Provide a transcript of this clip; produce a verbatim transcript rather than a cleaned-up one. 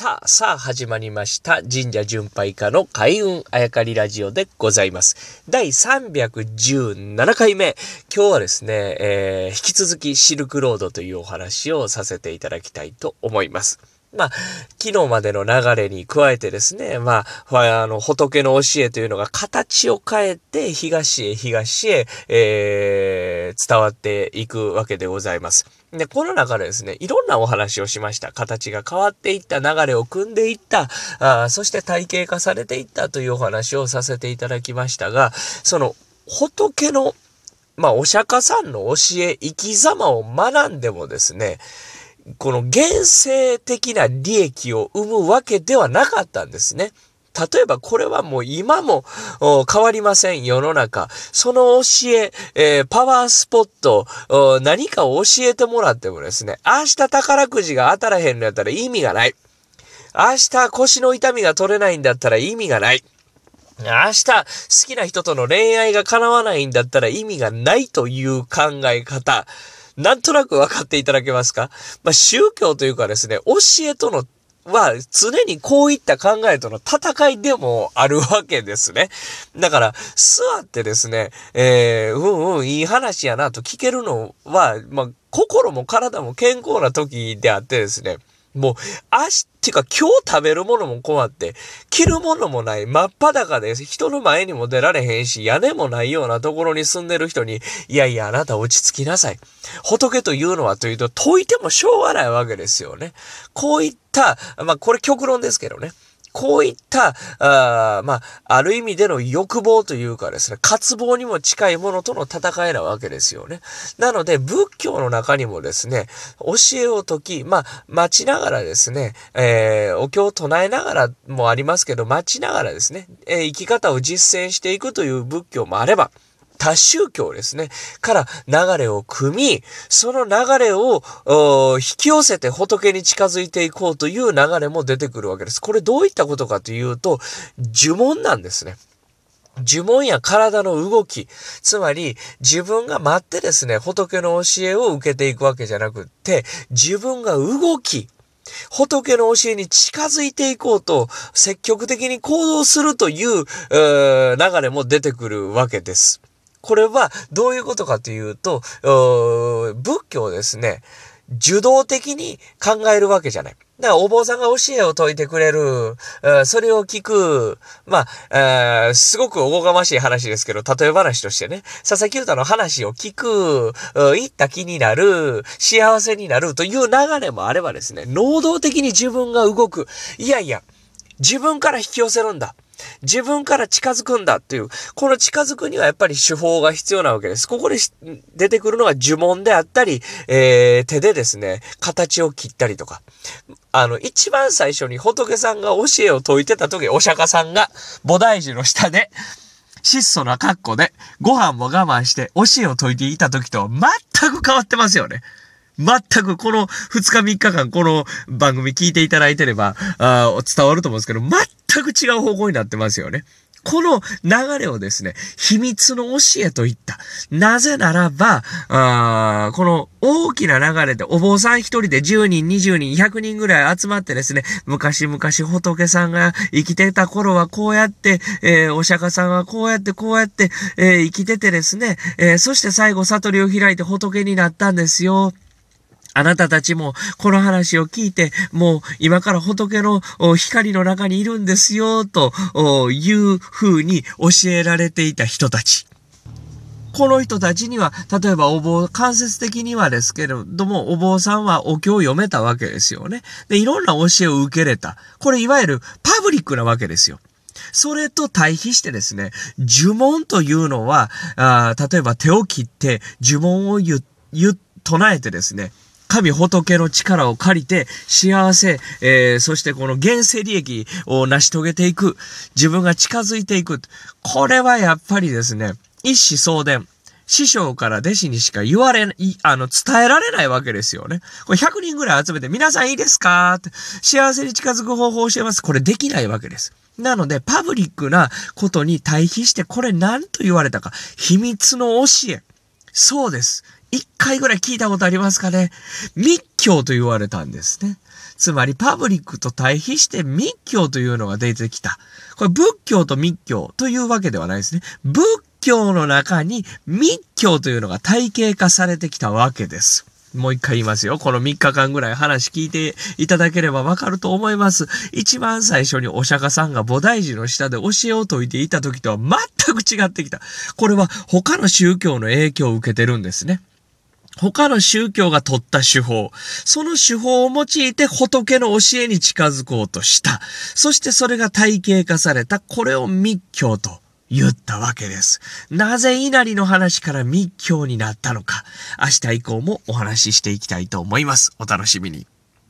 さあさあ始まりました神社巡拝家の開運あやかりラジオでございます。だいさんびゃくじゅうななかいめ、今日はですね、えー、引き続きシルクロードというお話をさせていただきたいと思います。まあ、昨日までの流れに加えてですね、まあ、あの、仏の教えというのが形を変えて東へ東へ、えー、伝わっていくわけでございます。で、この中でですね、いろんなお話をしました。形が変わっていった、流れを組んでいった、あ、そして体系化されていったというお話をさせていただきましたが、その仏の、まあ、お釈迦さんの教え、生き様を学んでもですね、この現世的な利益を生むわけではなかったんですね。例えばこれはもう今も変わりません。世の中その教え、えー、パワースポット、何かを教えてもらってもですね、明日宝くじが当たらへんのやったら意味がない、明日腰の痛みが取れないんだったら意味がない、明日好きな人との恋愛が叶わないんだったら意味がないという考え方、なんとなく分かっていただけますか？まあ、宗教というかですね、教えとのは常にこういった考えとの戦いでもあるわけですね。だから座ってですね、えー、うんうんいい話やなと聞けるのは、まあ、心も体も健康な時であってですね、もう明日っていうか今日食べるものも困って、着るものもない、真っ裸で人の前にも出られへんし、屋根もないようなところに住んでる人に、いやいやあなた落ち着きなさい、仏というのはというと解いてもしょうがないわけですよね。こういったまあこれ極論ですけどね、こういったあまあある意味での欲望というかですね、渇望にも近いものとの戦いなわけですよね。なので仏教の中にもですね、教えを解き、まあ待ちながらですね、えー、お経を唱えながらもありますけど、待ちながらですね、えー、生き方を実践していくという仏教もあれば、多宗教ですねから流れを組み、その流れを引き寄せて仏に近づいていこうという流れも出てくるわけです。これどういったことかというと、呪文なんですね。呪文や体の動き、つまり自分が待ってですね、仏の教えを受けていくわけじゃなくって、自分が動き仏の教えに近づいていこうと積極的に行動するという、えー、流れも出てくるわけです。これはどういうことかというと、仏教ですね、受動的に考えるわけじゃない。だからお坊さんが教えを説いてくれる、それを聞く、まあ、えー、すごくおこがましい話ですけど、例え話としてね、佐々木優太の話を聞く、言った気になる、幸せになるという流れもあればですね、能動的に自分が動く。いやいや、自分から引き寄せるんだ。自分から近づくんだっていう、この近づくにはやっぱり手法が必要なわけです。ここで出てくるのが呪文であったり、えー、手でですね、形を切ったりとか。あの、一番最初に仏さんが教えを説いてた時、お釈迦さんが菩提樹の下で、質素な格好で、ご飯も我慢して教えを説いていた時とは全く変わってますよね。全くこのふつかみっかかんこの番組聞いていただいてればあ伝わると思うんですけど、全く違う方向になってますよね。この流れをですね、秘密の教えといった。なぜならば、あこの大きな流れでお坊さん一人でじゅうにん、にじゅうにん、ひゃくにんぐらい集まってですね、昔々仏さんが生きてた頃はこうやって、えー、お釈迦さんはこうやってこうやって、えー、生きててですね、えー、そして最後悟りを開いて仏になったんですよ。あなたたちもこの話を聞いて、もう今から仏の光の中にいるんですよ、という風に教えられていた人たち。この人たちには、例えばお坊、間接的にはですけれども、お坊さんはお経を読めたわけですよね。で、いろんな教えを受けれた。これいわゆるパブリックなわけですよ。それと対比してですね、呪文というのは、あ例えば手を切って呪文をゆゆ唱えてですね、神仏の力を借りて幸せ、えー、そしてこの現世利益を成し遂げていく、自分が近づいていく。これはやっぱりですね、一子相伝。師匠から弟子にしか言われ、あの、伝えられないわけですよね。これひゃくにんぐらい集めて、皆さんいいですかって、幸せに近づく方法を教えます。これできないわけです。なので、パブリックなことに対比して、これ何と言われたか。秘密の教え。そうです。一回ぐらい聞いたことありますかね。ミッ教と言われたんですね。つまりパブリックと対比して密教というのが出てきた。これ仏教と密教というわけではないですね。仏教の中に密教というのが体系化されてきたわけです。もう一回言いますよ。このみっかかんぐらい話聞いていただければわかると思います。一番最初にお釈迦さんが菩提寺の下で教えを説いていた時とは全く違ってきた。これは他の宗教の影響を受けてるんですね。他の宗教が取った手法、その手法を用いて仏の教えに近づこうとした。そしてそれが体系化された、これを密教と言ったわけです。なぜ稲荷の話から密教になったのか、明日以降もお話ししていきたいと思います。お楽しみに。